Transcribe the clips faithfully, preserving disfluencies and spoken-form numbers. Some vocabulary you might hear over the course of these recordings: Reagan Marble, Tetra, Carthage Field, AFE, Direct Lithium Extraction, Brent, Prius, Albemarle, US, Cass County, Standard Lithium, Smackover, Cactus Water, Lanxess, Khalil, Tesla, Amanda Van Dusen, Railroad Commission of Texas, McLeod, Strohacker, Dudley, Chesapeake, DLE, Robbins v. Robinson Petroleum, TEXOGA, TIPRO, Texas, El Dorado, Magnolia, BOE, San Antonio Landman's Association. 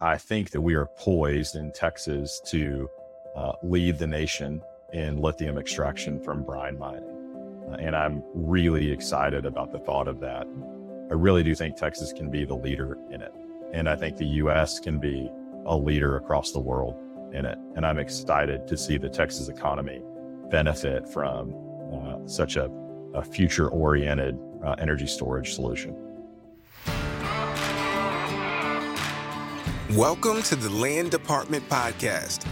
I think that we are poised in Texas to uh, lead the nation in lithium extraction from brine mining. Uh, and I'm really excited about the thought of that. I really do think Texas can be the leader in it. And I think the U S can be a leader across the world in it. And I'm excited to see the Texas economy benefit from uh, such a, a future-oriented uh, energy storage solution. Welcome to the Land Department Podcast,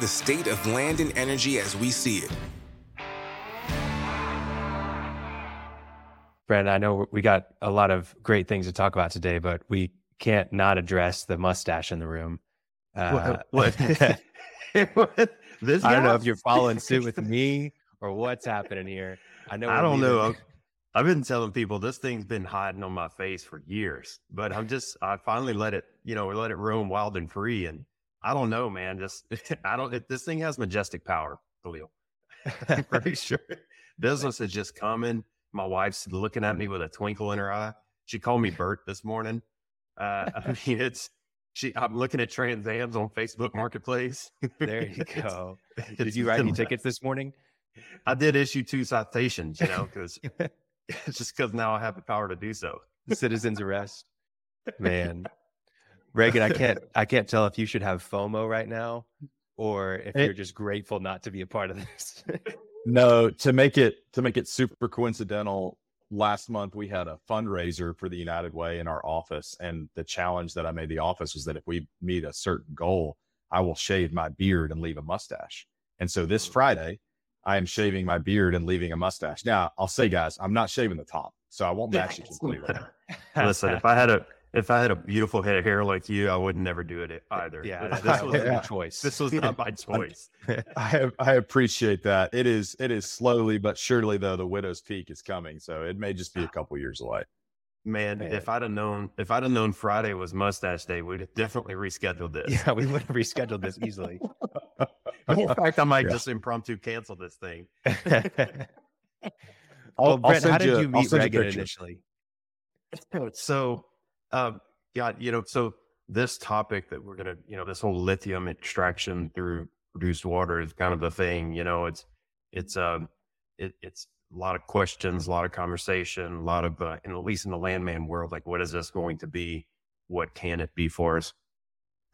the state of land and energy as we see it. Brent, I know we got a lot of great things to talk about today, but we can't not address the mustache in the room. Uh, what? what? This I don't know if you're following suit with me or what's happening here. I know. I don't know. There. I've been telling people this thing's been hiding on my face for years, but I'm just, I finally let it, you know, let it roam wild and free. And I don't know, man, just, I don't, it, this thing has majestic power, Khalil. I'm pretty sure. Business is just coming. My wife's looking at me with a twinkle in her eye. She called me Bert this morning. Uh, I mean, it's, she, I'm looking at Trans Am's on Facebook Marketplace. There you go. It's, did it's you write any tickets this morning? I did issue two citations, you know, because... It's just because now I have the power to do so. Citizen's arrest, man. Reagan, I can't, I can't tell if you should have FOMO right now, or if it, you're just grateful not to be a part of this. No, to make it, to make it super coincidental. Last month we had a fundraiser for the United Way in our office, and the challenge that I made the office was that if we meet a certain goal, I will shave my beard and leave a mustache. And so this Friday, I am shaving my beard and leaving a mustache. Now, I'll say, guys, I'm not shaving the top, so I won't match it completely. Listen, if I had a if I had a beautiful head of hair like you, I would never do it either. Yeah, this, this was yeah. my choice. This was not my choice. I I appreciate that. It is it is slowly but surely though. The widow's peak is coming, so it may just be a couple years away. Man, Man, if I'd have known, if I'd have known Friday was mustache day, we'd have definitely rescheduled this. Yeah, we would have rescheduled this easily. In fact, I might yeah. just impromptu cancel this thing. Well, Brent, how did you, you meet Reagan initially? So, um, yeah, you know, so this topic that we're going to, you know, this whole lithium extraction through produced water is kind of the thing, you know, it's, it's, um, it, it's, a lot of questions, a lot of conversation, a lot of, uh, and at least in the landman world, like, what is this going to be? What can it be for us?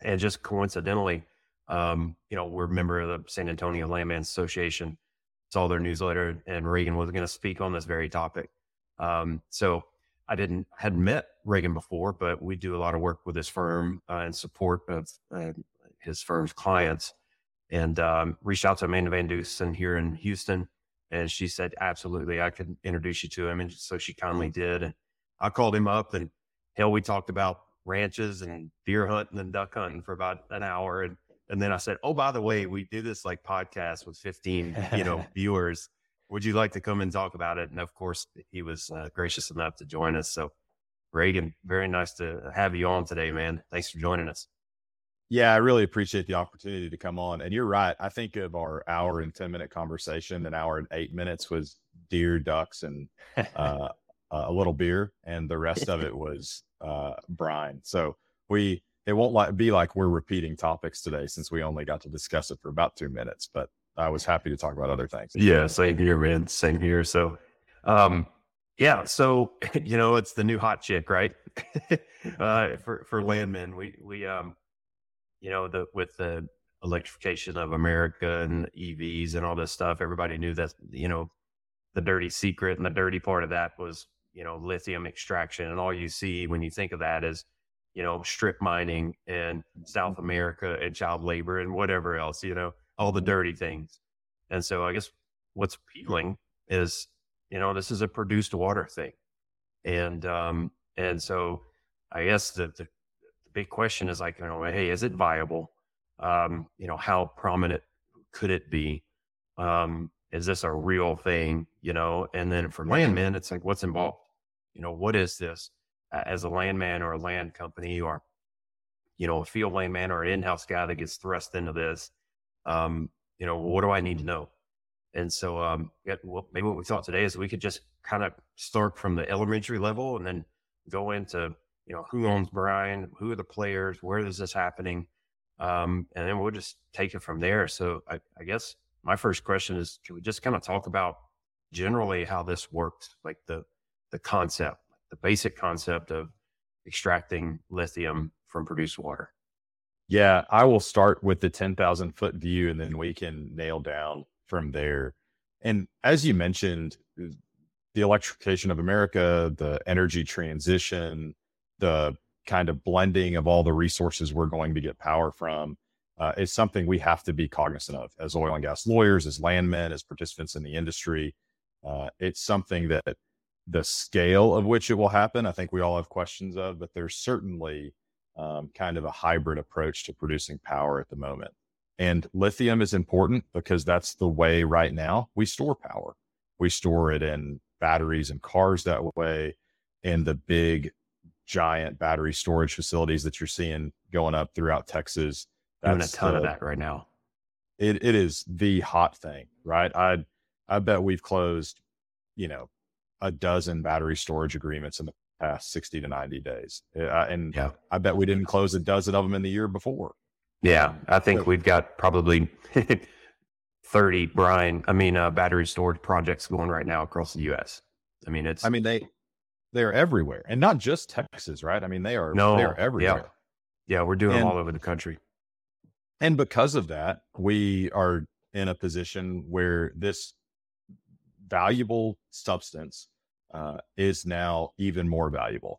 And just coincidentally, um, you know, we're a member of the San Antonio Landman's Association, saw their newsletter, and Reagan was going to speak on this very topic. Um, so I didn't, had met Reagan before, but we do a lot of work with his firm uh, in support of uh, his firm's clients, and um, reached out to Amanda Van Dusen here in Houston. And she said, absolutely, I could introduce you to him. And so she kindly did. And I called him up, and hell, we talked about ranches and deer hunting and duck hunting for about an hour. And and then I said, oh, by the way, we do this like podcast with fifteen, you know, viewers. Would you like to come and talk about it? And of course, he was uh, gracious enough to join us. So Reagan, very nice to have you on today, man. Thanks for joining us. Yeah, I really appreciate the opportunity to come on. And you're right. I think of our hour and ten minute conversation, an hour and eight minutes was deer, ducks, and uh, a little beer. And the rest of it was uh, brine. So we, it won't like, be like we're repeating topics today, since we only got to discuss it for about two minutes, but I was happy to talk about other things. Yeah, same here, man. Same here. So, um, yeah. So, you know, it's the new hot chick, right? uh, for, for landmen, we, we, um, you know, the, with the electrification of America and E Vs and all this stuff, everybody knew that, you know, the dirty secret and the dirty part of that was, you know, lithium extraction. And all you see when you think of that is, you know, strip mining and South America and child labor and whatever else, you know, all the dirty things. And so I guess what's appealing is, you know, this is a produced water thing. And, um, and so I guess the, the, big question is like, you know, hey, is it viable? Um, you know, how prominent could it be? Um, is this a real thing? You know, and then for landmen, it's like, what's involved? You know, what is this? As a landman or a land company or, you know, a field landman or an in-house guy that gets thrust into this, um, you know, what do I need to know? And so um, yeah, well, maybe what we thought today is we could just kind of start from the elementary level and then go into you know, who owns brine, who are the players, where is this happening? Um, and then we'll just take it from there. So I, I guess my first question is, can we just kind of talk about generally how this works, like the, the concept, the basic concept of extracting lithium from produced water? Yeah, I will start with the ten thousand foot view, and then we can nail down from there. And as you mentioned, the electrification of America, the energy transition, the kind of blending of all the resources we're going to get power from uh, is something we have to be cognizant of as oil and gas lawyers, as landmen, as participants in the industry. Uh, it's something that the scale of which it will happen, I think we all have questions of, but there's certainly Um, kind of a hybrid approach to producing power at the moment. And lithium is important because that's the way right now we store power. We store it in batteries and cars that way, and the big giant battery storage facilities that you're seeing going up throughout Texas. That's a ton the, of that right now. It it is the hot thing, right? I I bet we've closed, you know, a dozen battery storage agreements in the past sixty to ninety days. Uh, and yeah. I bet we didn't close a dozen of them in the year before. Yeah. I think so, we've got probably thirty brine, I mean, uh, battery storage projects going right now across the U S. I mean, it's, I mean, they, they're everywhere, and not just Texas, right? I mean, they are, no, they are everywhere. Yeah. yeah we're doing and, them all over the country. And because of that, we are in a position where this valuable substance Uh, is now even more valuable.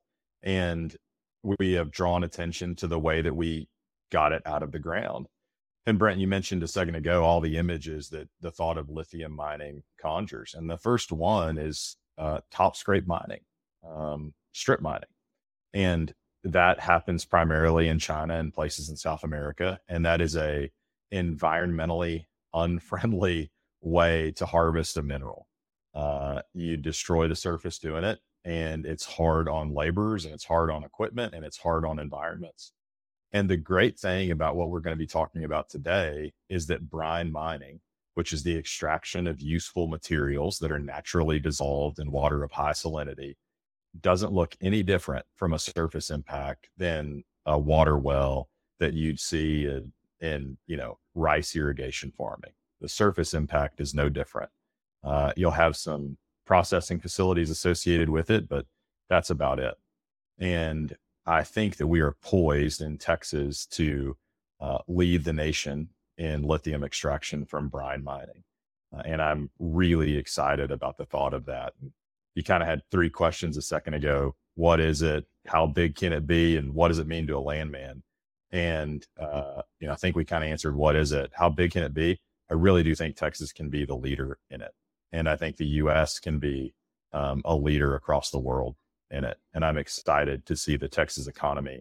And we have drawn attention to the way that we got it out of the ground. And Brent, you mentioned a second ago all the images that the thought of lithium mining conjures. And the first one is uh, top scrape mining, um, strip mining. And that happens primarily in China and places in South America. And that is a environmentally unfriendly way to harvest a mineral. Uh, you destroy the surface doing it, and it's hard on laborers, and it's hard on equipment, and it's hard on environments. And the great thing about what we're going to be talking about today is that brine mining, which is the extraction of useful materials that are naturally dissolved in water of high salinity, doesn't look any different from a surface impact than a water well that you'd see in, in you know, rice irrigation farming. The surface impact is no different. Uh, you'll have some processing facilities associated with it, but that's about it. And I think that we are poised in Texas to uh, lead the nation in lithium extraction from brine mining. Uh, and I'm really excited about the thought of that. You kind of had three questions a second ago. What is it? How big can it be? And what does it mean to a landman? And, uh, you know, I think we kind of answered, what is it? How big can it be? I really do think Texas can be the leader in it. And I think the U S can be um, a leader across the world in it. And I'm excited to see the Texas economy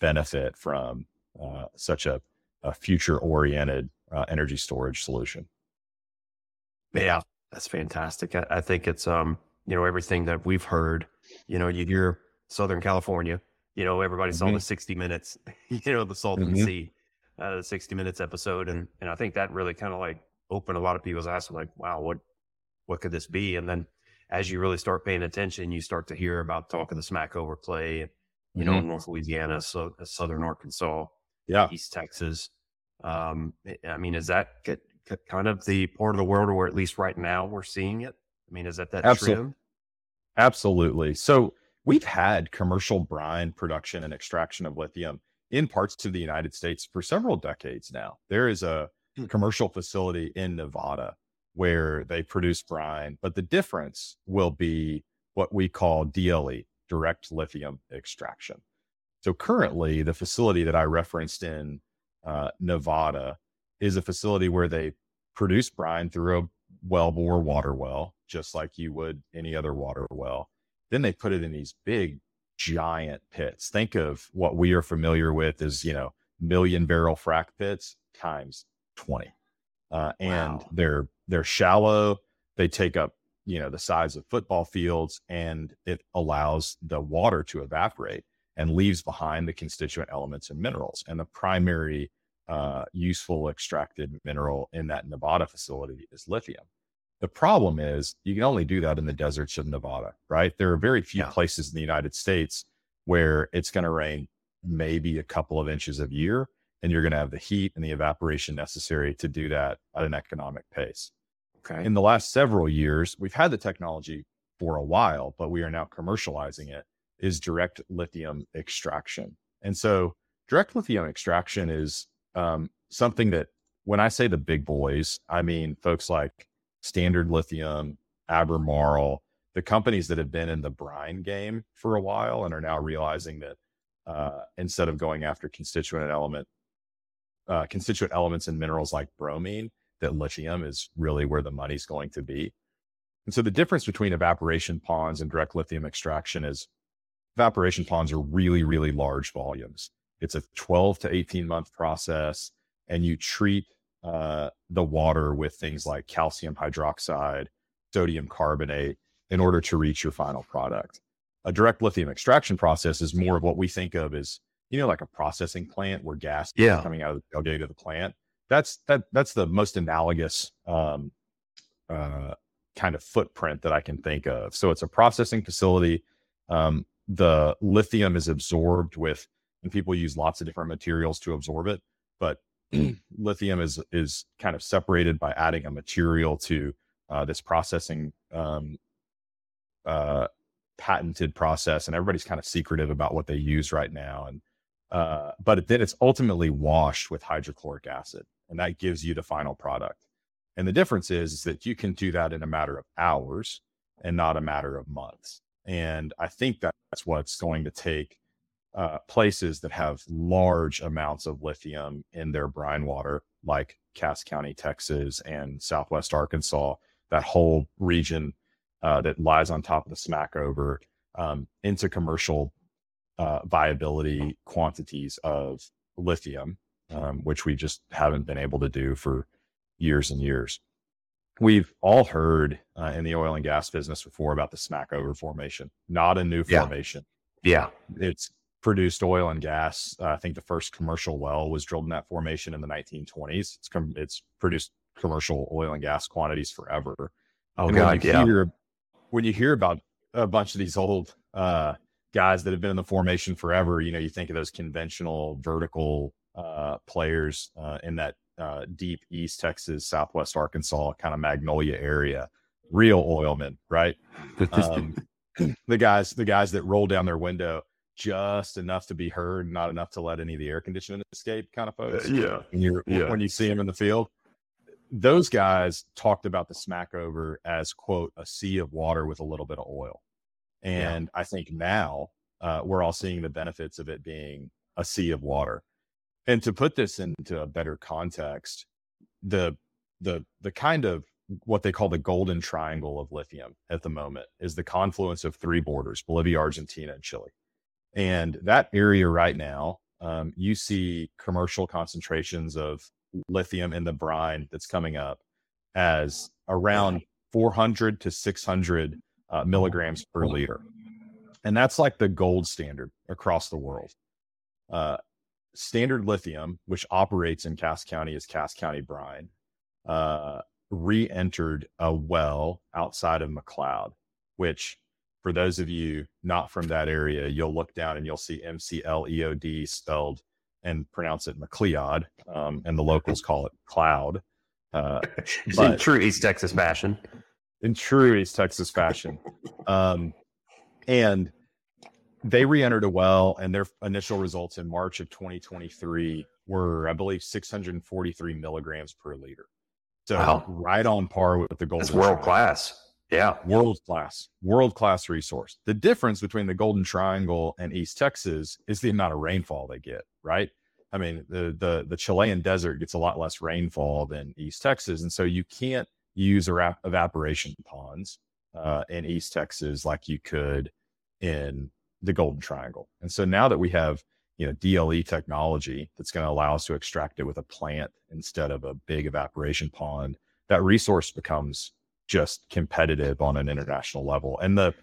benefit from uh, such a, a future-oriented uh, energy storage solution. Yeah, that's fantastic. I, I think it's, um, you know, everything that we've heard, you know, you hear Southern California, you know, everybody's mm-hmm. on the sixty minutes, you know, the Salton mm-hmm. Sea, uh, the sixty minutes episode. And, and I think that really kind of like opened a lot of people's eyes, like, wow, what, what could this be? And then as you really start paying attention, you start to hear about talk of the Smackover play, you mm-hmm. know, in North Louisiana, so Southern Arkansas, yeah, East Texas. Um, I mean, is that kind of the part of the world where at least right now we're seeing it? I mean, is that that Absol- trend? Absolutely. So we've had commercial brine production and extraction of lithium in parts of the United States for several decades now. There is a commercial facility in Nevada where they produce brine, but the difference will be what we call D L E, direct lithium extraction. So currently the facility that I referenced in uh, Nevada is a facility where they produce brine through a wellbore water well, just like you would any other water well. Then they put it in these big, giant pits. Think of what we are familiar with as, you know, million barrel frack pits times twenty. Uh, and wow. they're, they're shallow. They take up, you know, the size of football fields, and it allows the water to evaporate and leaves behind the constituent elements and minerals. And the primary uh, useful extracted mineral in that Nevada facility is lithium. The problem is you can only do that in the deserts of Nevada, right? There are very few yeah. places in the United States where it's going to rain maybe a couple of inches a year, and you're going to have the heat and the evaporation necessary to do that at an economic pace. Okay. In the last several years, we've had the technology for a while, but we are now commercializing it, is direct lithium extraction. And so direct lithium extraction is um, something that, when I say the big boys, I mean folks like Standard Lithium, Albemarle, the companies that have been in the brine game for a while and are now realizing that uh, instead of going after constituent element, uh, constituent elements in minerals like bromine, that lithium is really where the money's going to be. And so the difference between evaporation ponds and direct lithium extraction is evaporation ponds are really, really large volumes. It's a twelve to eighteen month process, and you treat uh, the water with things like calcium hydroxide, sodium carbonate, in order to reach your final product. A direct lithium extraction process is more of what we think of as, you know, like a processing plant where gas yeah. is coming out of the tailgate of the plant. That's that. That's the most analogous um, uh, kind of footprint that I can think of. So it's a processing facility. Um, the lithium is absorbed with, and people use lots of different materials to absorb it, but lithium is is kind of separated by adding a material to uh, this processing um, uh, patented process. And everybody's kind of secretive about what they use right now. And uh, but then it's ultimately washed with hydrochloric acid, and that gives you the final product. And the difference is, is that you can do that in a matter of hours and not a matter of months. And I think that's what's going to take uh, places that have large amounts of lithium in their brine water, like Cass County, Texas, and Southwest Arkansas, that whole region uh, that lies on top of the Smackover, um, into commercial uh, viability quantities of lithium, um, which we just haven't been able to do for years and years. We've all heard uh, in the oil and gas business before about the Smackover formation, not a new yeah. formation. Yeah. It's produced oil and gas. Uh, I think the first commercial well was drilled in that formation in the nineteen twenties. It's com- it's produced commercial oil and gas quantities forever. Oh, and God, when you yeah. hear, when you hear about a bunch of these old uh, guys that have been in the formation forever, you know, you think of those conventional vertical uh, players uh, in that uh, deep East Texas, Southwest Arkansas, kind of Magnolia area, real oilmen, right? Um, the guys, the guys that roll down their window just enough to be heard, not enough to let any of the air conditioning escape, kind of folks. Uh, yeah. When you're, yeah. When you see them in the field, those guys talked about the Smackover as, quote, a sea of water with a little bit of oil. And yeah. I think now uh, we're all seeing the benefits of it being a sea of water. And to put this into a better context, the the the kind of what they call the golden triangle of lithium at the moment is the confluence of three borders: Bolivia, Argentina, and Chile. And that area right now, um, you see commercial concentrations of lithium in the brine that's coming up as around four hundred to six hundred uh, milligrams per liter. And that's like the gold standard across the world. Uh, Standard Lithium, which operates in Cass County as Cass County Brine, uh, re-entered a well outside of McLeod, which, for those of you not from that area, you'll look down and you'll see M C L E O D spelled and pronounce it McLeod, um, and the locals call it cloud. Uh, in true East Texas fashion. In true East Texas fashion. Um, and they re-entered a well, and their initial results in March of twenty twenty-three were, I believe, six hundred forty-three milligrams per liter. So wow. right on par with the golden. That's world triangle. Class. Yeah. World class, world class resource. The difference between the Golden Triangle and East Texas is the amount of rainfall they get, right? I mean, the the the Chilean desert gets a lot less rainfall than East Texas. And so you can't use evap- evaporation ponds uh, in East Texas like you could in the Golden Triangle. And so now that we have, you know, D L E technology that's going to allow us to extract it with a plant instead of a big evaporation pond, that resource becomes just competitive on an international level. And the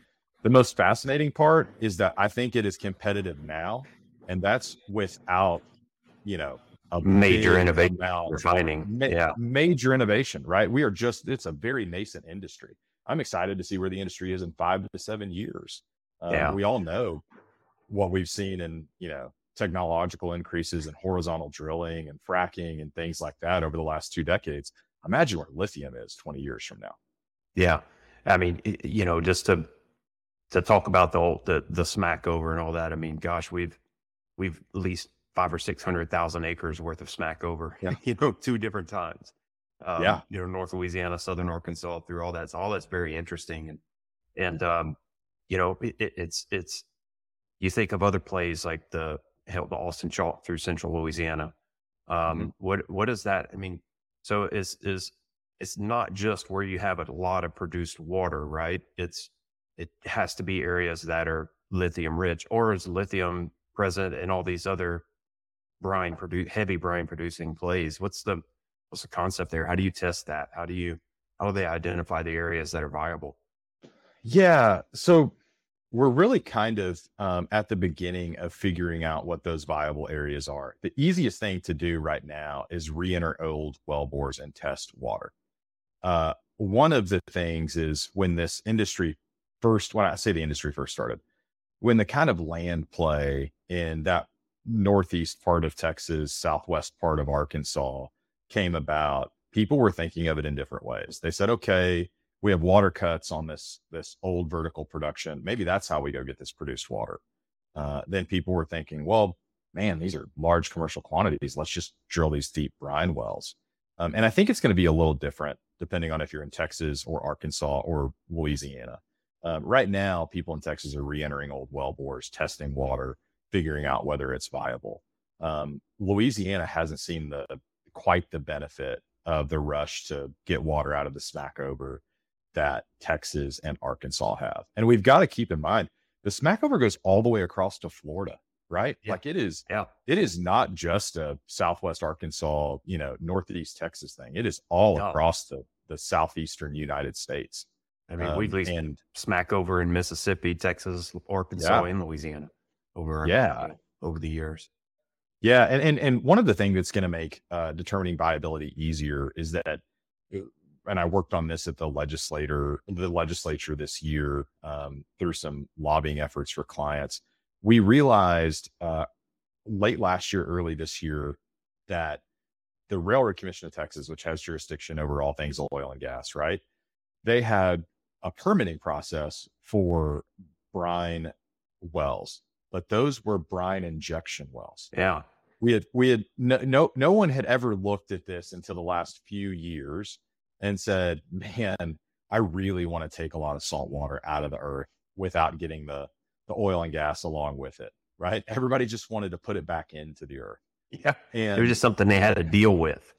the most fascinating part is that I think it is competitive now, and that's without, you know, a major innovation refining ma- yeah major innovation, right? We are just, it's a very nascent industry. I'm excited to see where the industry is in five to seven years. Um, yeah. We all know what we've seen in, you know, technological increases in horizontal drilling and fracking and things like that over the last two decades, imagine where lithium is twenty years from now. Yeah. I mean, you know, just to, to talk about the, the, the Smackover and all that. I mean, gosh, we've, we've leased five or six hundred thousand acres worth of Smackover, yeah. you know, two different times. Um, yeah. You know, North Louisiana, Southern Arkansas, through all that. So all that's very interesting. And, and, um, you know, it, it, it's, it's, you think of other plays like the, hell, the Austin Chalk through central Louisiana. Um, mm-hmm. What, what is that? I mean, so is, is, it's not just where you have a lot of produced water, right? It's, it has to be areas that are lithium rich, or is lithium present in all these other brine produce, heavy brine producing plays? What's the, what's the concept there? How do you test that? How do you, how do they identify the areas that are viable? Yeah. So we're really kind of um, at the beginning of figuring out what those viable areas are. The easiest thing to do right now is re-enter old wellbores and test water. Uh, one of the things is when this industry first, when I say the industry first started, when the kind of land play in that northeast part of Texas, southwest part of Arkansas came about, people were thinking of it in different ways. They said, okay, we have water cuts on this, this old vertical production. Maybe that's how we go get this produced water. Uh, then people were thinking, well, man, these are large commercial quantities. Let's just drill these deep brine wells. Um, and I think it's going to be a little different depending on if you're in Texas or Arkansas or Louisiana. Um, right now, people in Texas are re-entering old wellbores, testing water, figuring out whether it's viable. Um, Louisiana hasn't seen the quite the benefit of the rush to get water out of the Smackover that Texas and Arkansas have. And we've got to keep in mind, the Smackover goes all the way across to Florida, right? Yeah. Like it is, yeah. it is not just a Southwest Arkansas, you know, Northeast Texas thing. It is all no. across the, the Southeastern United States. I mean, um, we've leased and Smackover in Mississippi, Texas, Arkansas, yeah. and Louisiana over, yeah. over the years. Yeah. And, and, and one of the things that's going to make uh, determining viability easier is that it, and I worked on this at the legislator, the legislature this year, um, through some lobbying efforts for clients. We realized uh, late last year, early this year, that the Railroad Commission of Texas, which has jurisdiction over all things oil and gas, right? They had a permitting process for brine wells, but those were brine injection wells. Yeah. We had, we had no, no, no one had ever looked at this until the last few years and said, man, I really want to take a lot of salt water out of the earth without getting the, the oil and gas along with it, right? Everybody just wanted to put it back into the earth. Yeah. And it was just something they had to deal with.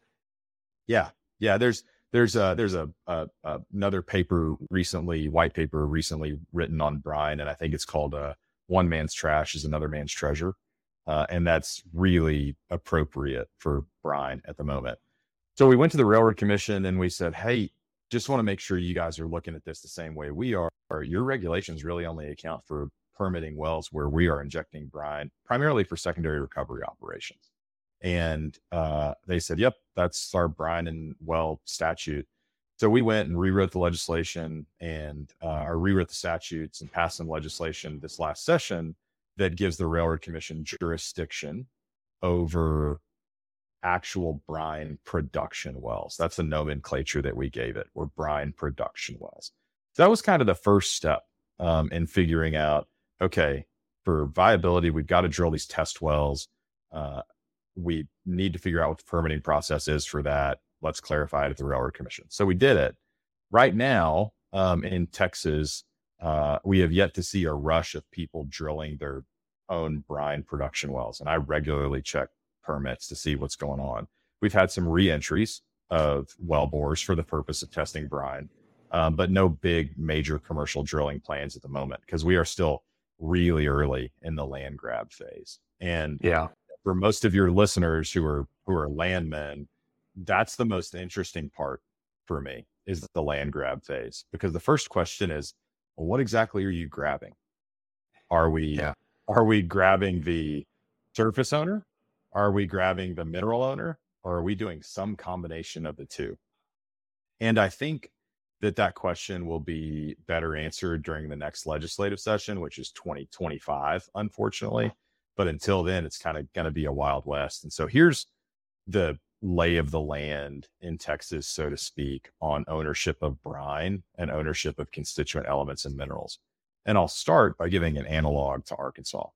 Yeah. Yeah. There's, there's a, there's a, a, a another paper recently, white paper recently written on brine. And I think it's called uh, One Man's Trash is Another Man's Treasure. Uh, and that's really appropriate for brine at the moment. So we went to the Railroad Commission and we said, hey, just want to make sure you guys are looking at this the same way we are. Your regulations really only account for permitting wells where we are injecting brine, primarily for secondary recovery operations. And uh, they said, yep, that's our brine and well statute. So we went and rewrote the legislation and uh, or rewrote the statutes and passed some legislation this last session that gives the Railroad Commission jurisdiction over actual brine production wells. That's the nomenclature that we gave it, were brine production wells. So that was kind of the first step um, in figuring out, okay, for viability, we've got to drill these test wells. Uh, we need to figure out what the permitting process is for that. Let's clarify it at the Railroad Commission. So we did it. Right now um, in Texas, uh, we have yet to see a rush of people drilling their own brine production wells. And I regularly check permits to see what's going on. We've had some re-entries of wellbores for the purpose of testing brine, um, but no big major commercial drilling plans at the moment because we are still really early in the land grab phase. And yeah, for most of your listeners who are who are landmen, that's the most interesting part for me is the land grab phase, because the first question is, well, what exactly are you grabbing? Are we yeah. are we grabbing the surface owner? Are we grabbing the mineral owner, or are we doing some combination of the two? And I think that that question will be better answered during the next legislative session, which is twenty twenty-five, unfortunately. But until then, it's kind of going to be a wild west. And so here's the lay of the land in Texas, so to speak, on ownership of brine and ownership of constituent elements and minerals. And I'll start by giving an analog to Arkansas.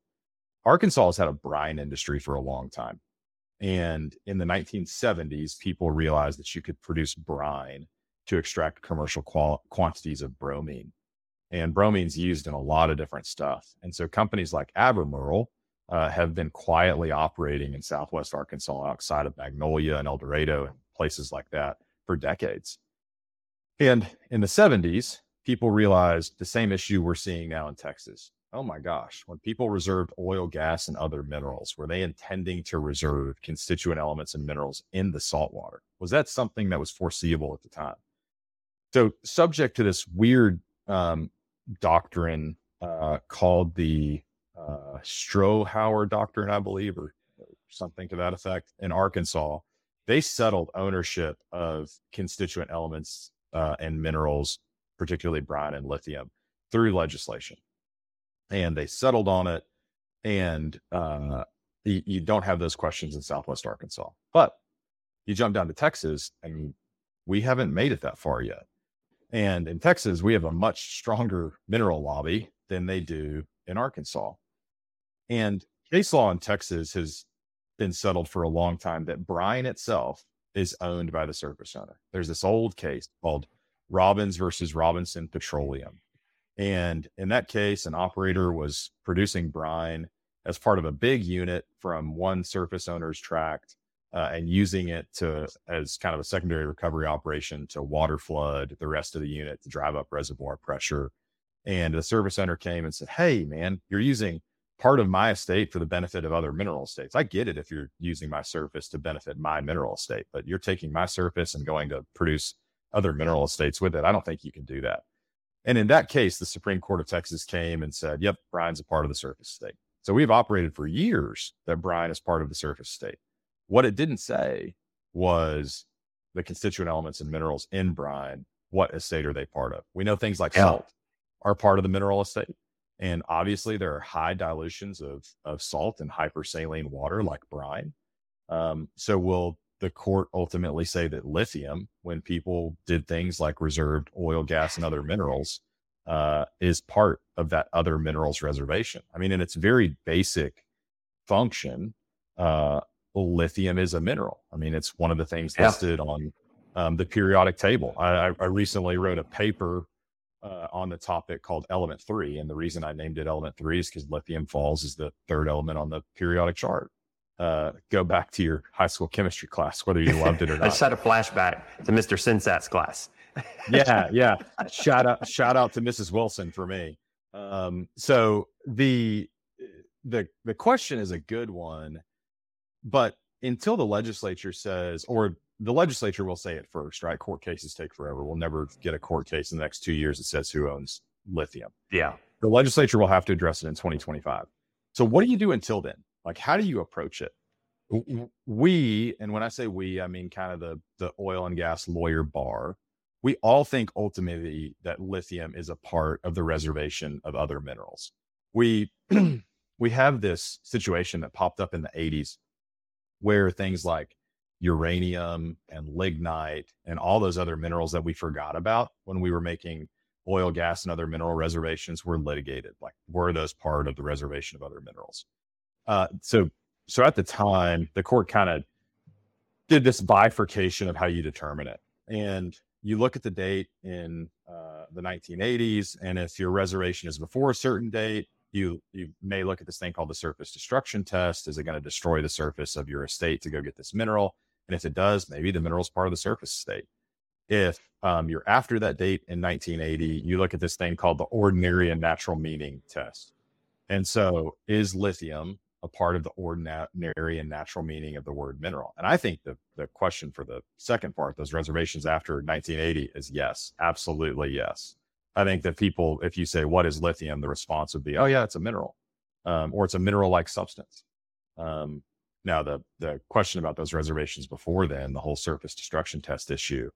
Arkansas has had a brine industry for a long time. And in the nineteen seventies, people realized that you could produce brine to extract commercial qual- quantities of bromine. And bromine's used in a lot of different stuff. And so companies like Albemarle uh, have been quietly operating in Southwest Arkansas outside of Magnolia and El Dorado and places like that for decades. And in the seventies, people realized the same issue we're seeing now in Texas. Oh my gosh, when people reserved oil, gas, and other minerals, were they intending to reserve constituent elements and minerals in the saltwater? Was that something that was foreseeable at the time? So subject to this weird um, doctrine uh, called the uh, Strohacker doctrine, I believe, or something to that effect in Arkansas, they settled ownership of constituent elements uh, and minerals, particularly brine and lithium, through legislation. And they settled on it, and uh, you, you don't have those questions in Southwest Arkansas. But you jump down to Texas, and we haven't made it that far yet. And in Texas, we have a much stronger mineral lobby than they do in Arkansas. And case law in Texas has been settled for a long time that brine itself is owned by the surface owner. There's this old case called Robbins versus Robinson Petroleum. And in that case, an operator was producing brine as part of a big unit from one surface owner's tract uh, and using it to as kind of a secondary recovery operation to water flood the rest of the unit to drive up reservoir pressure. And the surface owner came and said, "Hey, man, you're using part of my estate for the benefit of other mineral estates. I get it if you're using my surface to benefit my mineral estate, but you're taking my surface and going to produce other mineral estates with it. I don't think you can do that." And in that case, the Supreme Court of Texas came and said, yep, brine's a part of the surface state. So we've operated for years that brine is part of the surface state. What it didn't say was the constituent elements and minerals in brine, what estate are they part of? We know things like salt are part of the mineral estate. And obviously there are high dilutions of, of salt in hypersaline water like brine. Um, so we'll the court ultimately say that lithium, when people did things like reserved oil, gas, and other minerals, uh, is part of that other minerals reservation. I mean, in its very basic function, uh, lithium is a mineral. I mean, it's one of the things yeah. listed on um, the periodic table. I, I recently wrote a paper uh, on the topic called Element Three. And the reason I named it Element Three is because lithium falls as the third element on the periodic chart. Uh, go back to your high school chemistry class, whether you loved it or not. I just had a flashback to Mister Sensat's class. yeah, yeah. Shout out, shout out to Missus Wilson for me. Um, so the the the question is a good one, but until the legislature says, or the legislature will say it first, right? Court cases take forever. We'll never get a court case in the next two years that says who owns lithium. Yeah, the legislature will have to address it in twenty twenty-five. So what do you do until then? Like, how do you approach it? We, and when I say we, I mean kind of the, the oil and gas lawyer bar, we all think ultimately that lithium is a part of the reservation of other minerals. We we have this situation that popped up in the eighties where things like uranium and lignite and all those other minerals that we forgot about when we were making oil, gas, and other mineral reservations were litigated. Like, were those part of the reservation of other minerals? Uh, so, so at the time, the court kind of did this bifurcation of how you determine it. And you look at the date in uh, the nineteen eighties, and if your reservation is before a certain date, you you may look at this thing called the surface destruction test. Is it going to destroy the surface of your estate to go get this mineral? And if it does, maybe the mineral is part of the surface state. If um, you're after that date in nineteen eighty, you look at this thing called the ordinary and natural meaning test. And so is lithium a part of the ordinary and natural meaning of the word mineral? And I think the, the question for the second part, those reservations after nineteen eighty, is yes, absolutely yes. I think that people, if you say, what is lithium? The response would be, oh yeah, it's a mineral, um, or it's a mineral-like substance. Um, now the, the question about those reservations before then, the whole surface destruction test issue,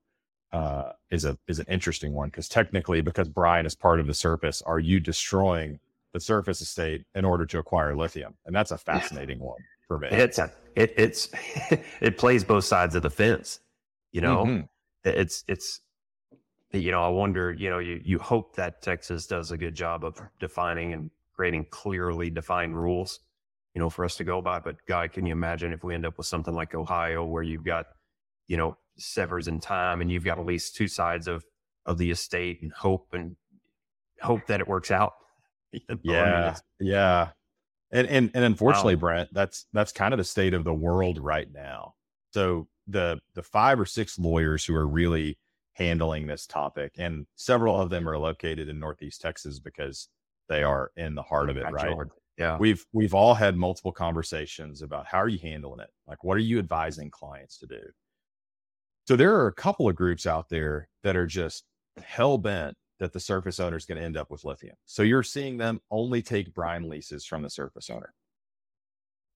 uh, is a is an interesting one, because technically, because brine is part of the surface, are you destroying the surface estate in order to acquire lithium? And that's a fascinating one for me. It's a, it it's it plays both sides of the fence. You know, mm-hmm. it's it's you know, I wonder. You know, you you hope that Texas does a good job of defining and creating clearly defined rules, you know, for us to go by. But God, can you imagine if we end up with something like Ohio, where you've got, you know, severs in time, and you've got at least two sides of, of the estate, and hope and hope that it works out. You know, yeah. I mean, yeah. And, and, and unfortunately, wow. Brent, that's, that's kind of the state of the world right now. So the, the five or six lawyers who are really handling this topic, and several of them are located in Northeast Texas because they are in the heart of it, right? Yeah. We've, we've all had multiple conversations about how are you handling it? Like, what are you advising clients to do? So there are a couple of groups out there that are just hell bent that the surface owner is going to end up with lithium. So you're seeing them only take brine leases from the surface owner.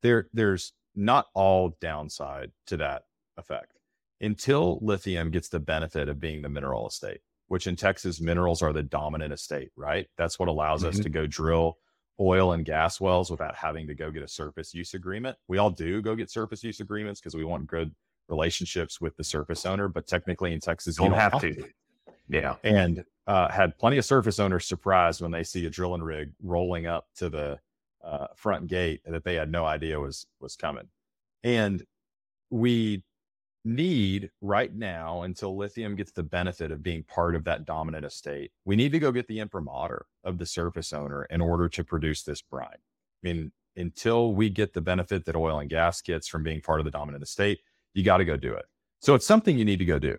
There, there's not all downside to that effect until lithium gets the benefit of being the mineral estate, which in Texas, minerals are the dominant estate, right? That's what allows us mm-hmm. to go drill oil and gas wells without having to go get a surface use agreement. We all do go get surface use agreements because we want good relationships with the surface owner, but technically in Texas, don't you don't have, have to. to. Yeah. And uh, had plenty of surface owners surprised when they see a drilling rig rolling up to the uh, front gate that they had no idea was, was coming. And we need right now, until lithium gets the benefit of being part of that dominant estate, we need to go get the imprimatur of the surface owner in order to produce this brine. I mean, until we get the benefit that oil and gas gets from being part of the dominant estate, you got to go do it. So it's something you need to go do.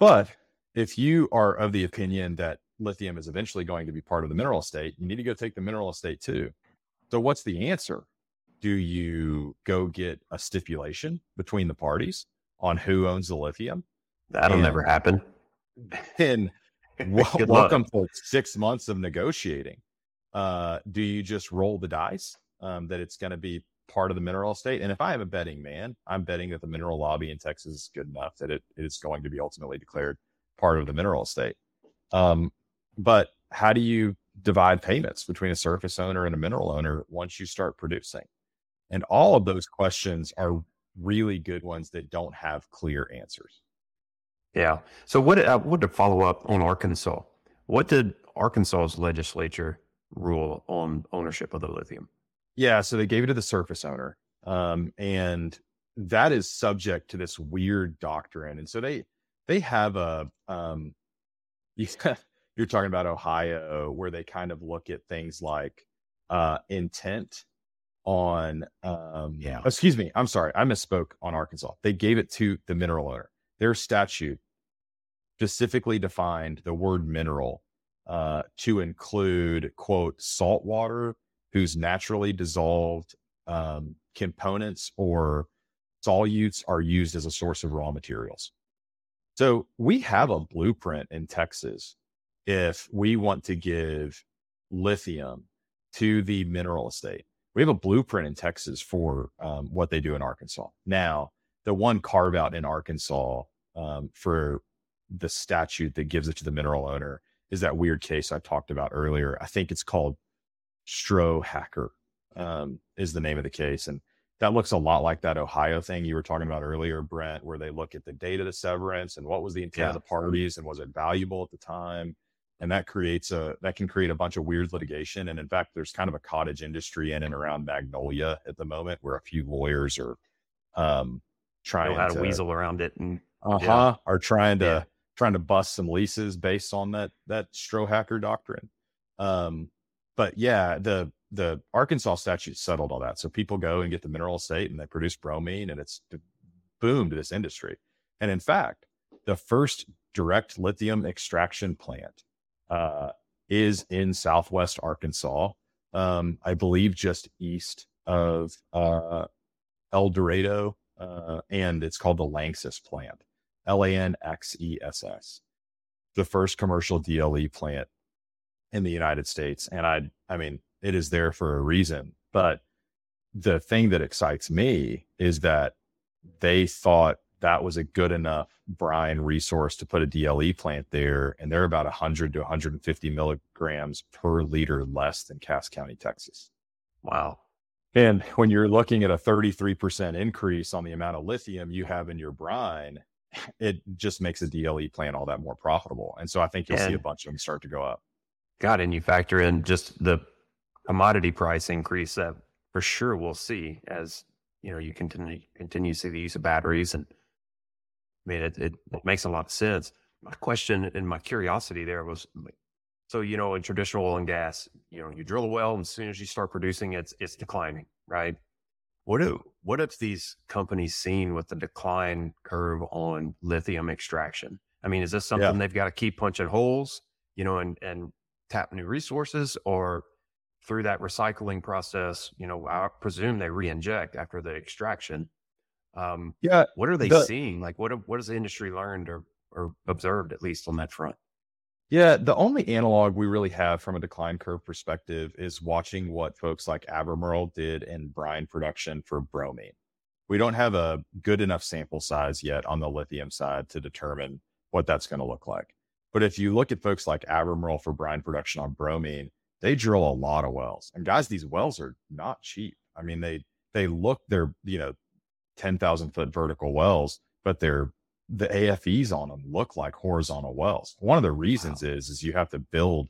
But if you are of the opinion that lithium is eventually going to be part of the mineral estate, you need to go take the mineral estate too. So what's the answer? Do you go get a stipulation between the parties on who owns the lithium? That'll and, never happen. And w- welcome to six months of negotiating. Uh, do you just roll the dice um, that it's going to be part of the mineral estate? And if I am a betting man, I'm betting that the mineral lobby in Texas is good enough that it, it is going to be ultimately declared part of the mineral estate. Um, but how do you divide payments between a surface owner and a mineral owner once you start producing? And all of those questions are really good ones that don't have clear answers. Yeah. So what, I want to follow up on Arkansas. What did Arkansas's legislature rule on ownership of the lithium? Yeah. So they gave it to the surface owner. Um, and that is subject to this weird doctrine. And so they, they have a, um, you're talking about Ohio, where they kind of look at things like uh, intent on um yeah excuse me i'm sorry i misspoke on Arkansas. They gave it to the mineral owner. Their statute specifically defined the word mineral uh to include, quote, salt water whose naturally dissolved um components or solutes are used as a source of raw materials. So we have a blueprint in Texas if we want to give lithium to the mineral estate. We have a blueprint in Texas for um, what they do in Arkansas. Now, the one carve out in Arkansas um, for the statute that gives it to the mineral owner is that weird case I talked about earlier. I think it's called Strohacker um, is the name of the case. And that looks a lot like that Ohio thing you were talking about earlier, Brent, where they look at the date of the severance and what was the intent yeah. of the parties and was it valuable at the time. And that creates a, that can create a bunch of weird litigation. And in fact, there's kind of a cottage industry in and around Magnolia at the moment where a few lawyers are um, trying how to, to weasel around it and uh huh yeah. are trying to, yeah. trying to bust some leases based on that, that Strohacker doctrine. Um, but yeah, the, the Arkansas statute settled all that. So people go and get the mineral estate and they produce bromine and it's boomed this industry. And in fact, the first direct lithium extraction plant uh, is in Southwest Arkansas. Um, I believe just east of, uh, El Dorado, uh, and it's called the Lanxess plant, L A N X E S S, the first commercial D L E plant in the United States. And I, I mean, it is there for a reason, but the thing that excites me is that they thought that was a good enough brine resource to put a D L E plant there. And they're about one hundred to one hundred fifty milligrams per liter less than Cass County, Texas. Wow. And when you're looking at a thirty-three percent increase on the amount of lithium you have in your brine, it just makes a D L E plant all that more profitable. And so I think you'll and, see a bunch of them start to go up. God, and you factor in just the commodity price increase that for sure we'll see as, you know, you continue, continue to see the use of batteries. And I mean, it, it, it makes a lot of sense. My question and my curiosity there was, so, you know, in traditional oil and gas, you know, you drill a well and as soon as you start producing, it's it's declining, right? What do, what have these companies seen with the decline curve on lithium extraction? I mean, is this something yeah. they've got to keep punching holes, you know, and, and tap new resources, or through that recycling process, you know, I presume they re-inject after the extraction. Um, yeah. What are they the, seeing? Like what, what has the industry learned or, or observed at least on that front? Yeah. The only analog we really have from a decline curve perspective is watching what folks like Albemarle did in brine production for bromine. We don't have a good enough sample size yet on the lithium side to determine what that's going to look like. But if you look at folks like Albemarle for brine production on bromine, they drill a lot of wells. And guys, these wells are not cheap. I mean, they, they look, they're, you know, ten thousand foot vertical wells, but they're, the A F Es on them look like horizontal wells. One of the reasons wow. is, is you have to build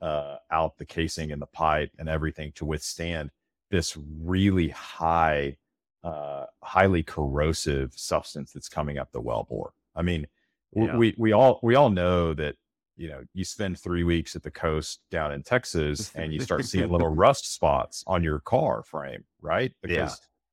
uh, out the casing and the pipe and everything to withstand this really high, uh, highly corrosive substance that's coming up the wellbore. I mean, yeah. we, we all, we all know that, you know, you spend three weeks at the coast down in Texas and you start seeing little rust spots on your car frame, right? Because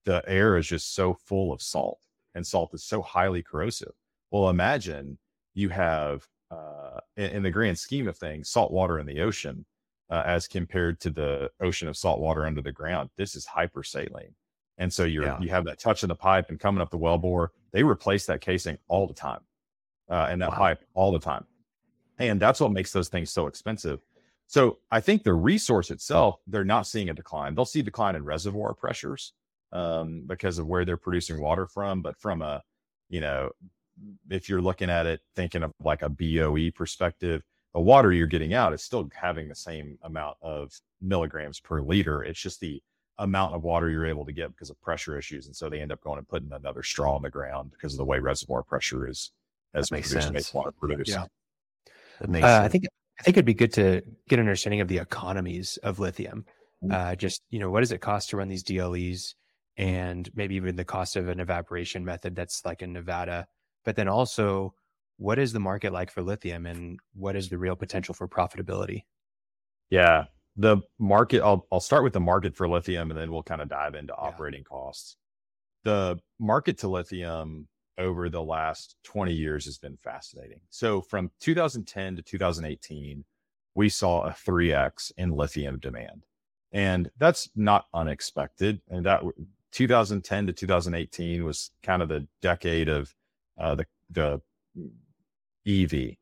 yeah. the air is just so full of salt. And salt is so highly corrosive. Well, imagine you have, uh, in, in the grand scheme of things, salt water in the ocean, uh, as compared to the ocean of salt water under the ground. This is hypersaline. And so you're, yeah. you have that touch in the pipe and coming up the wellbore. They replace that casing all the time, uh, and that wow. pipe all the time. And that's what makes those things so expensive. So I think the resource itself, they're not seeing a decline. They'll see decline in reservoir pressures, um, because of where they're producing water from. But from a, you know, if you're looking at it, thinking of like a B O E perspective, the water you're getting out is still having the same amount of milligrams per liter. It's just the amount of water you're able to get because of pressure issues. And so they end up going and putting another straw in the ground because of the way reservoir pressure is, as makes produced, sense. Makes water produced. Yeah. That makes uh, sense. I think, I think it'd be good to get an understanding of the economies of lithium. Uh, just, you know, what does it cost to run these D L Es? And maybe even the cost of an evaporation method that's like in Nevada. But then also, what is the market like for lithium and what is the real potential for profitability? Yeah, the market, I'll, I'll start with the market for lithium and then we'll kind of dive into operating yeah. costs. The market to lithium over the last twenty years has been fascinating. So from two thousand ten to two thousand eighteen, we saw a three X in lithium demand. And that's not unexpected. And that two thousand ten to two thousand eighteen was kind of the decade of uh, the, the E V.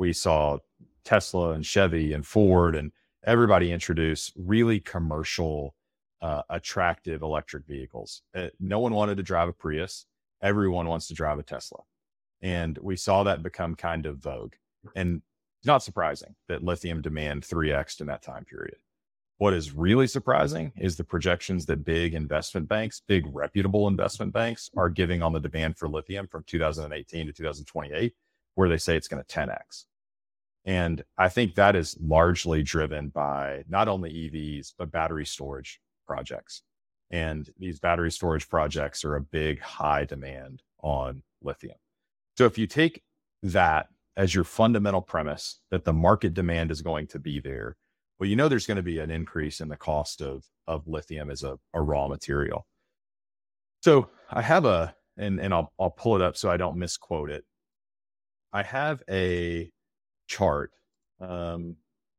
We saw Tesla and Chevy and Ford and everybody introduce really commercial, uh, attractive electric vehicles. Uh, no one wanted to drive a Prius. Everyone wants to drive a Tesla. And we saw that become kind of vogue. And not surprising that lithium demand three X'd in that time period. What is really surprising is the projections that big investment banks, big reputable investment banks are giving on the demand for lithium from two thousand eighteen to two thousand twenty-eight, where they say it's going to ten X. And I think that is largely driven by not only E Vs, but battery storage projects. And these battery storage projects are a big high demand on lithium. So if you take that as your fundamental premise that the market demand is going to be there, well, you know, there's going to be an increase in the cost of, of lithium as a, a raw material. So I have a, and, and I'll, I'll pull it up so I don't misquote it. I have a chart um,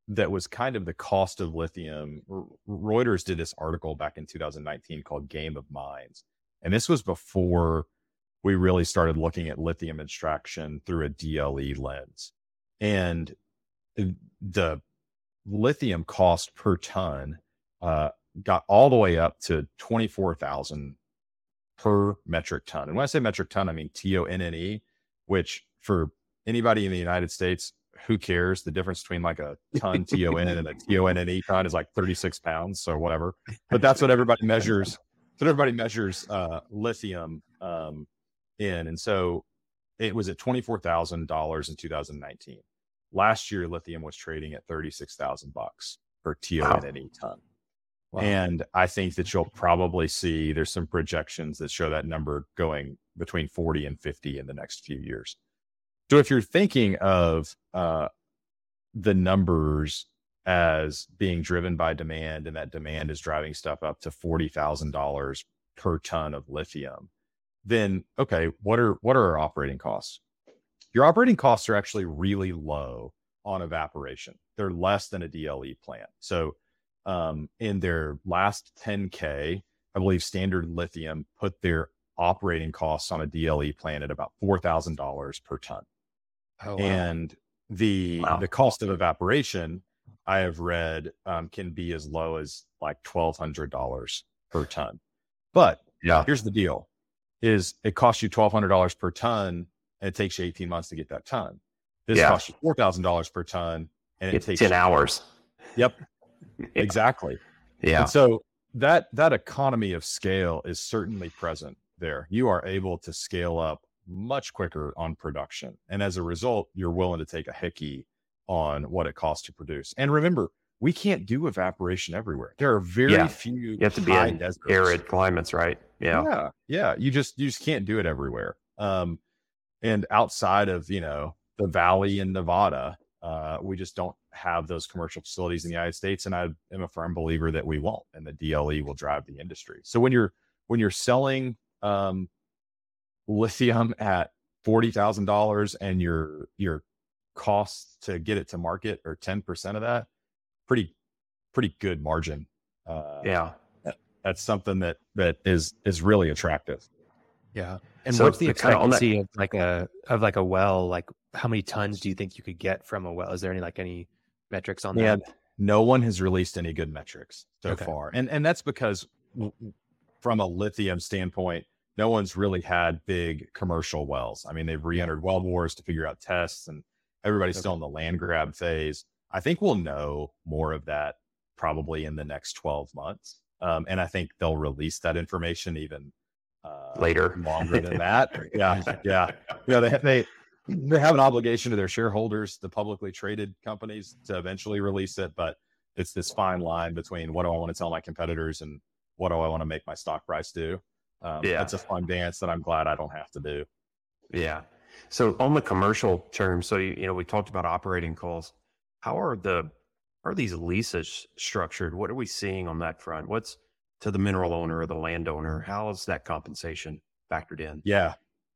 that was kind of the cost of lithium. Reuters did this article back in two thousand nineteen called Game of Mines. And this was before we really started looking at lithium extraction through a D L E lens. And the lithium cost per ton uh, got all the way up to twenty-four thousand per metric ton. And when I say metric ton, I mean T O N N E, which for anybody in the United States who cares, the difference between like a ton T O N and a T O N N E ton is like thirty-six pounds. So whatever, but that's what everybody measures. So everybody measures uh, lithium um, in. And so it was at twenty-four thousand dollars in two thousand nineteen. Last year, lithium was trading at thirty-six thousand bucks per T O N N E ton. Wow. And I think that you'll probably see, there's some projections that show that number going between forty and fifty in the next few years. So if you're thinking of uh, the numbers as being driven by demand, and that demand is driving stuff up to forty thousand dollars per ton of lithium, then, okay, what are, what are our operating costs? Your operating costs are actually really low on evaporation. They're less than a D L E plant. So um, in their last ten K, I believe Standard Lithium put their operating costs on a D L E plant at about four thousand dollars per ton. Oh, wow. And the, wow. the cost of evaporation, I have read, um, can be as low as like twelve hundred dollars per ton. But yeah, here's the deal, is it costs you twelve hundred dollars per ton, and it takes you eighteen months to get that ton. This yeah. costs you four thousand dollars per ton, and it it's takes ten hours. Yep, yeah. exactly. Yeah. And so that, that economy of scale is certainly present there. You are able to scale up much quicker on production. And as a result, you're willing to take a hickey on what it costs to produce. And remember, we can't do evaporation everywhere. There are very yeah. few. You have to be in deserts. Arid climates, right? Yeah. Yeah. Yeah. You just, you just can't do it everywhere. Um, and outside of, you know, the valley in Nevada, uh, we just don't have those commercial facilities in the United States. And I am a firm believer that we won't, and the D L E will drive the industry. So when you're, when you're selling um, lithium at forty thousand dollars and your, your costs to get it to market are ten percent of that, pretty, pretty good margin. Uh, yeah. That, that's something that, that is, is really attractive. Yeah. And so what's the expectancy of like a, of like a well, like how many tons do you think you could get from a well? Is there any, like any metrics on yeah, that? No one has released any good metrics so okay. far. And, and that's because from a lithium standpoint, no one's really had big commercial wells. I mean, they've re-entered well bores to figure out tests, and everybody's okay. still in the land grab phase. I think we'll know more of that probably in the next twelve months. Um, and I think they'll release that information even uh, later, longer than that. Yeah. Yeah. You know, they, they, they have an obligation to their shareholders, the publicly traded companies, to eventually release it. But it's this fine line between what do I want to tell my competitors and what do I want to make my stock price do? Um, yeah. That's a fun dance that I'm glad I don't have to do. Yeah. So on the commercial terms, so, you, you know, we talked about operating costs. How are the, are these leases structured? What are we seeing on that front? What's to the mineral owner or the landowner? How is that compensation factored in? Yeah.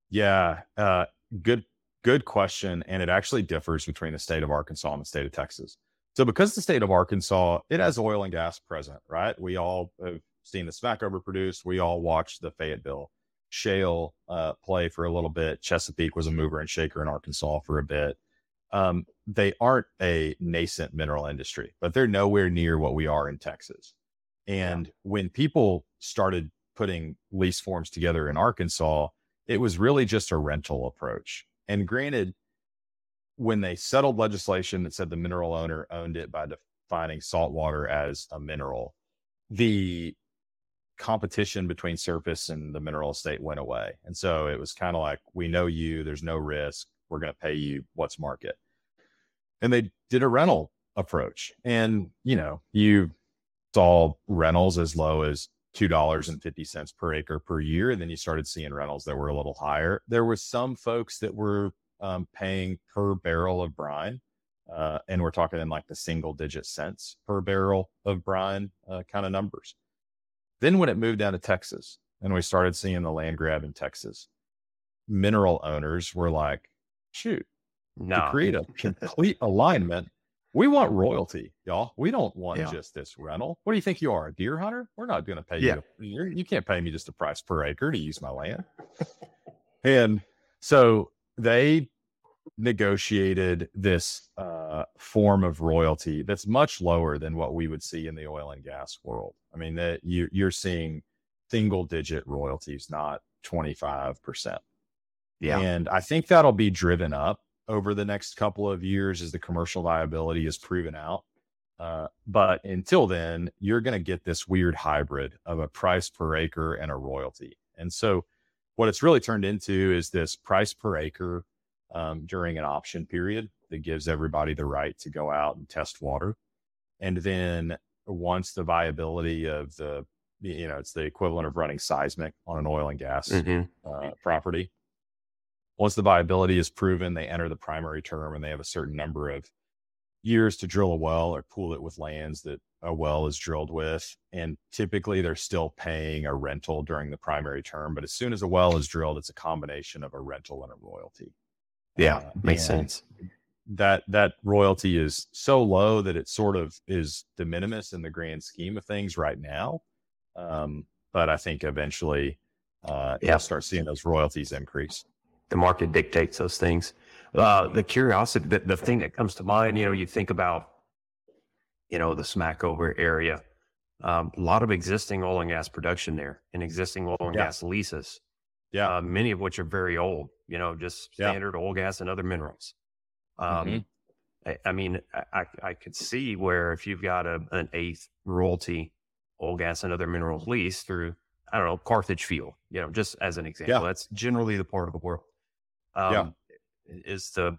Yeah. Uh, good, good question. And it actually differs between the state of Arkansas and the state of Texas. So because the state of Arkansas, it has oil and gas present, right? We all have seen the Smackover produced. We all watched the Fayetteville Shale uh, play for a little bit. Chesapeake was a mover and shaker in Arkansas for a bit. Um, they aren't a nascent mineral industry, but they're nowhere near what we are in Texas. And yeah. when people started putting lease forms together in Arkansas, it was really just a rental approach. And granted, when they settled legislation that said the mineral owner owned it by defining saltwater as a mineral, the competition between surface and the mineral estate went away. And so it was kind of like, we know you, there's no risk. We're going to pay you what's market. And they did a rental approach. And, you know, you saw rentals as low as two dollars and fifty cents per acre per year. And then you started seeing rentals that were a little higher. There were some folks that were um, paying per barrel of brine. Uh, and we're talking in like the single digit cents per barrel of brine uh, kind of numbers. Then when it moved down to Texas and we started seeing the land grab in Texas, mineral owners were like, shoot, no. to create a complete alignment, we want royalty, y'all. We don't want yeah. just this rental. What do you think you are, a deer hunter? We're not going to pay yeah. you. You're, you can't pay me just a price per acre to use my land. And so they negotiated this uh, form of royalty that's much lower than what we would see in the oil and gas world. I mean, that you, you're seeing single digit royalties, not twenty-five percent. Yeah. And I think that'll be driven up over the next couple of years as the commercial viability is proven out. Uh, but until then, you're going to get this weird hybrid of a price per acre and a royalty. And so what it's really turned into is this price per acre um, during an option period that gives everybody the right to go out and test water. And then once the viability of the, you know, it's the equivalent of running seismic on an oil and gas mm-hmm. uh, property. Once the viability is proven, they enter the primary term and they have a certain number of years to drill a well or pool it with lands that a well is drilled with. And typically they're still paying a rental during the primary term. But as soon as a well is drilled, it's a combination of a rental and a royalty. Yeah, uh, makes sense. That that royalty is so low that it sort of is de minimis in the grand scheme of things right now. Um, but I think eventually uh, yeah. you'll start seeing those royalties increase. The market dictates those things. Uh, the curiosity, the, the thing that comes to mind, you know, you think about, you know, the Smackover area, um, a lot of existing oil and gas production there and existing oil and yeah. gas leases. Yeah. Uh, many of which are very old, you know, just standard yeah. oil, gas, and other minerals. Um, mm-hmm. I, I mean, I, I could see where if you've got a, an eighth royalty, oil, gas, and other minerals lease through, I don't know, Carthage Field, you know, just as an example, yeah. that's generally the part of the world. Um, yeah. Is the,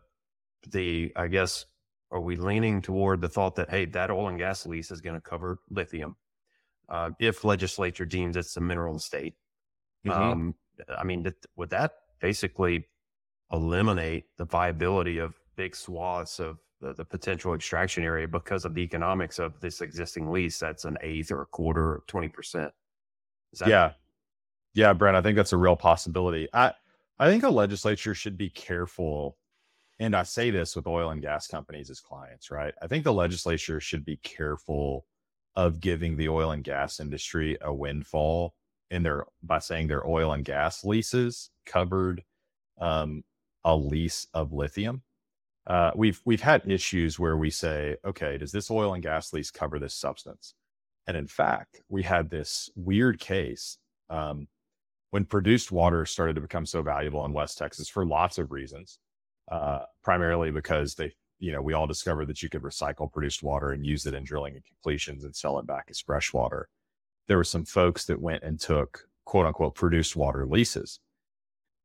the, I guess, are we leaning toward the thought that, hey, that oil and gas lease is going to cover lithium, uh, if legislature deems it's a mineral state? Mm-hmm. Um, I mean, th- would that basically eliminate the viability of big swaths of the, the potential extraction area because of the economics of this existing lease? That's an eighth or a quarter or twenty percent. Is that- yeah. Yeah, Brent, I think that's a real possibility. I, I think a legislature should be careful, and I say this with oil and gas companies as clients, right? I think the legislature should be careful of giving the oil and gas industry a windfall in their by saying their oil and gas leases covered um, a lease of lithium. Uh, we've we've had issues where we say, okay, does this oil and gas lease cover this substance? And in fact, we had this weird case. Um, When produced water started to become so valuable in West Texas for lots of reasons, uh, primarily because they, you know, we all discovered that you could recycle produced water and use it in drilling and completions and sell it back as fresh water. There were some folks that went and took quote unquote produced water leases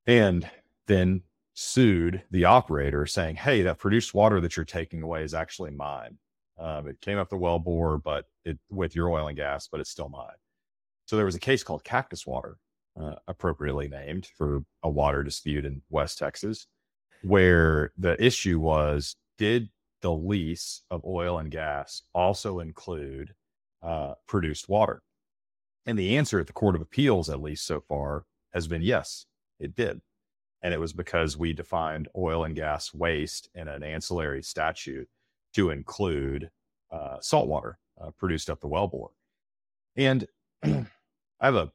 and then sued the operator saying, hey, that produced water that you're taking away is actually mine. Um, it came up the wellbore, but it with your oil and gas, but it's still mine. So there was a case called Cactus Water. Uh, appropriately named for a water dispute in West Texas, where the issue was, did the lease of oil and gas also include uh, produced water? And the answer at the Court of Appeals, at least so far, has been yes, it did. And it was because we defined oil and gas waste in an ancillary statute to include uh, salt water uh, produced up the wellbore. And I have a,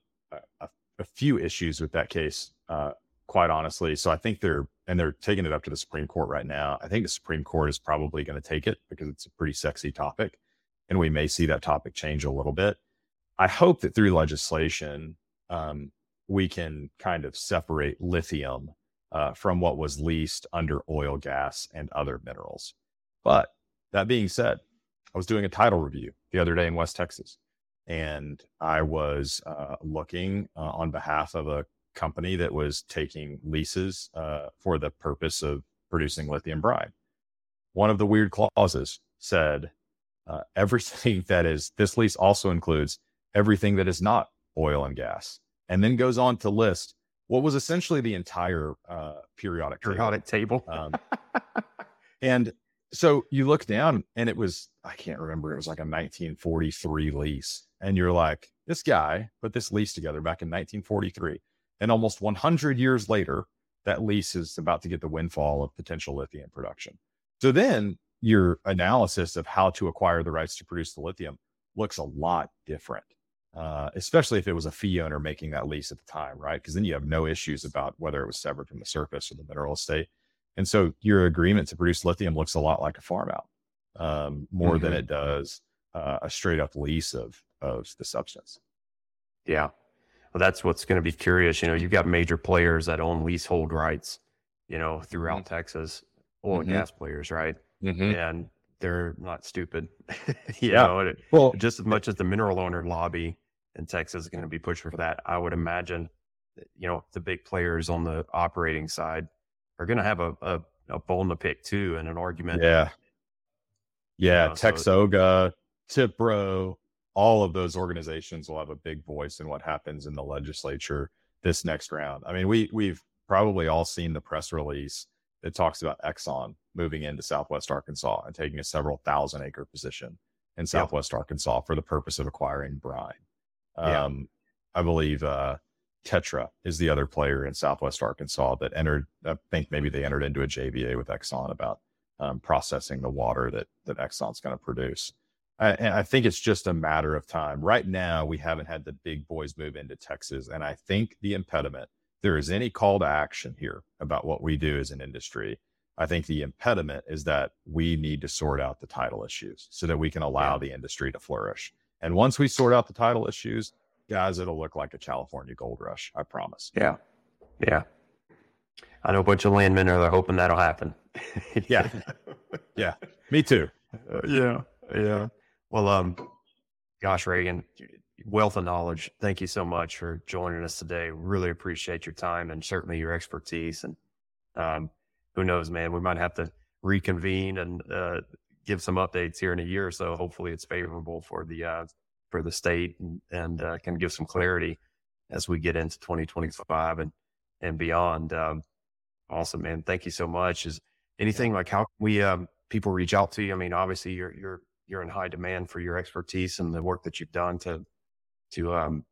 a a few issues with that case, uh, quite honestly. So I think they're, and they're taking it up to the Supreme Court right now. I think the Supreme Court is probably going to take it because it's a pretty sexy topic and we may see that topic change a little bit. I hope that through legislation, um, we can kind of separate lithium, uh, from what was leased under oil, gas, and other minerals. But that being said, I was doing a title review the other day in West Texas. And I was uh, looking uh, on behalf of a company that was taking leases uh, for the purpose of producing lithium brine. One of the weird clauses said, uh, everything that is, this lease also includes everything that is not oil and gas, and then goes on to list what was essentially the entire uh, periodic periodic table. table. Um, and so you look down and it was, I can't remember, it was like a nineteen forty-three lease. And you're like, this guy put this lease together back in nineteen forty-three. And almost one hundred years later, that lease is about to get the windfall of potential lithium production. So then your analysis of how to acquire the rights to produce the lithium looks a lot different, uh, especially if it was a fee owner making that lease at the time, right? Because then you have no issues about whether it was severed from the surface or the mineral estate. And so your agreement to produce lithium looks a lot like a farm out, um, more mm-hmm. than it does uh, a straight up lease of, of the substance. Yeah. that's what's going to be curious. You know, you've got major players that own leasehold rights, you know, throughout mm-hmm. Texas, oil mm-hmm. and gas players, right? Mm-hmm. And they're not stupid. you yeah. know, it, well, just as much as the mineral owner lobby in Texas is going to be pushing for that, I would imagine, you know, the big players on the operating side are going to have a, a, a bone to pick too, and an argument. Yeah. Yeah. You know, TEXOGA, so T I P R O, all of those organizations will have a big voice in what happens in the legislature this next round. I mean, we, we've probably all seen the press release that talks about Exxon moving into Southwest Arkansas and taking a several thousand acre position in Southwest yeah. Arkansas for the purpose of acquiring brine. Um, yeah. I believe uh, Tetra is the other player in Southwest Arkansas that entered, I think maybe they entered into a J V A with Exxon about um, processing the water that, that Exxon's going to produce. And I think it's just a matter of time. Right now, we haven't had the big boys move into Texas. And I think the impediment, if there is any call to action here about what we do as an industry, I think the impediment is that we need to sort out the title issues so that we can allow yeah. the industry to flourish. And once we sort out the title issues, guys, it'll look like a California gold rush. I promise. Yeah. Yeah. I know a bunch of landmen are hoping that'll happen. yeah. Yeah. Me too. Uh, yeah. Yeah. Well, um, gosh, Reagan, wealth of knowledge. Thank you so much for joining us today. Really appreciate your time and certainly your expertise. And um, who knows, man, we might have to reconvene and uh, give some updates here in a year or so. Hopefully it's favorable for the uh, for the state and, and uh, can give some clarity as we get into twenty twenty-five and, and beyond. Um, awesome, man. Thank you so much. Is anything like how we um, people reach out to you? I mean, obviously you're you're you're in high demand for your expertise and the work that you've done to, to, um,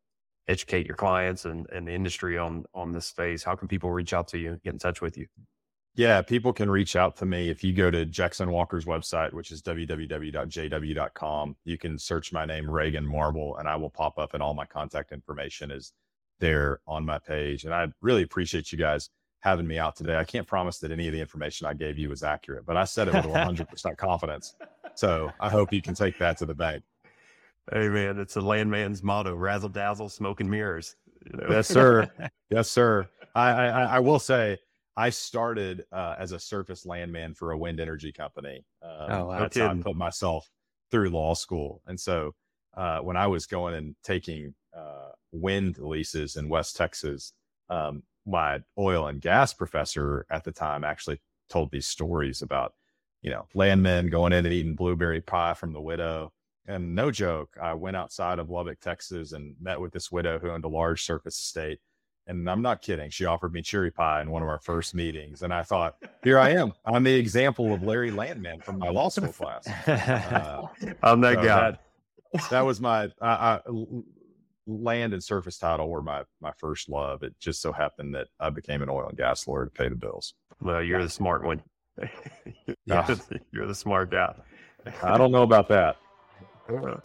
educate your clients and, and the industry on, on this space. How can people reach out to you, get in touch with you? Yeah. People can reach out to me. If you go to Jackson Walker's website, which is w w w dot j w dot com, you can search my name, Reagan Marble, and I will pop up, and all my contact information is there on my page. And I really appreciate you guys having me out today. I can't promise that any of the information I gave you was accurate, but I said it with one hundred percent confidence. So I hope you can take that to the bank. Hey, man, it's a landman's motto, razzle dazzle, smoke and mirrors. You know? Yes, sir. Yes, sir. I, I, I will say I started uh, as a surface landman for a wind energy company. Um, oh, wow. That's how I put myself through law school. And so uh, when I was going and taking uh, wind leases in West Texas, um, my oil and gas professor at the time actually told these stories about, you know, landmen going in and eating blueberry pie from the widow. And no joke, I went outside of Lubbock, Texas, and met with this widow who owned a large surface estate. And I'm not kidding. She offered me cherry pie in one of our first meetings. And I thought, here I am. I'm the example of Larry Landman from my law school class. Uh, I'm that so guy. That, that was my I, I, land and surface title were my, my first love. It just so happened that I became an oil and gas lawyer to pay the bills. Well, you're the smart one. you're, nah. the, you're the smart guy. I don't know about that,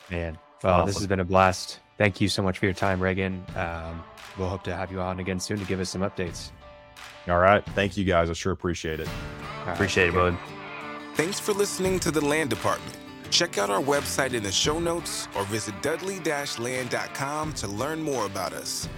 man. Well, awesome. This has been a blast. Thank you so much for your time, Reagan. Um, we'll hope to have you on again soon to give us some updates. All right. Thank you, guys. I sure appreciate it. Right, appreciate it, bud. Thanks for listening to The Land Department. Check out our website in the show notes or visit dudley dash land dot com to learn more about us.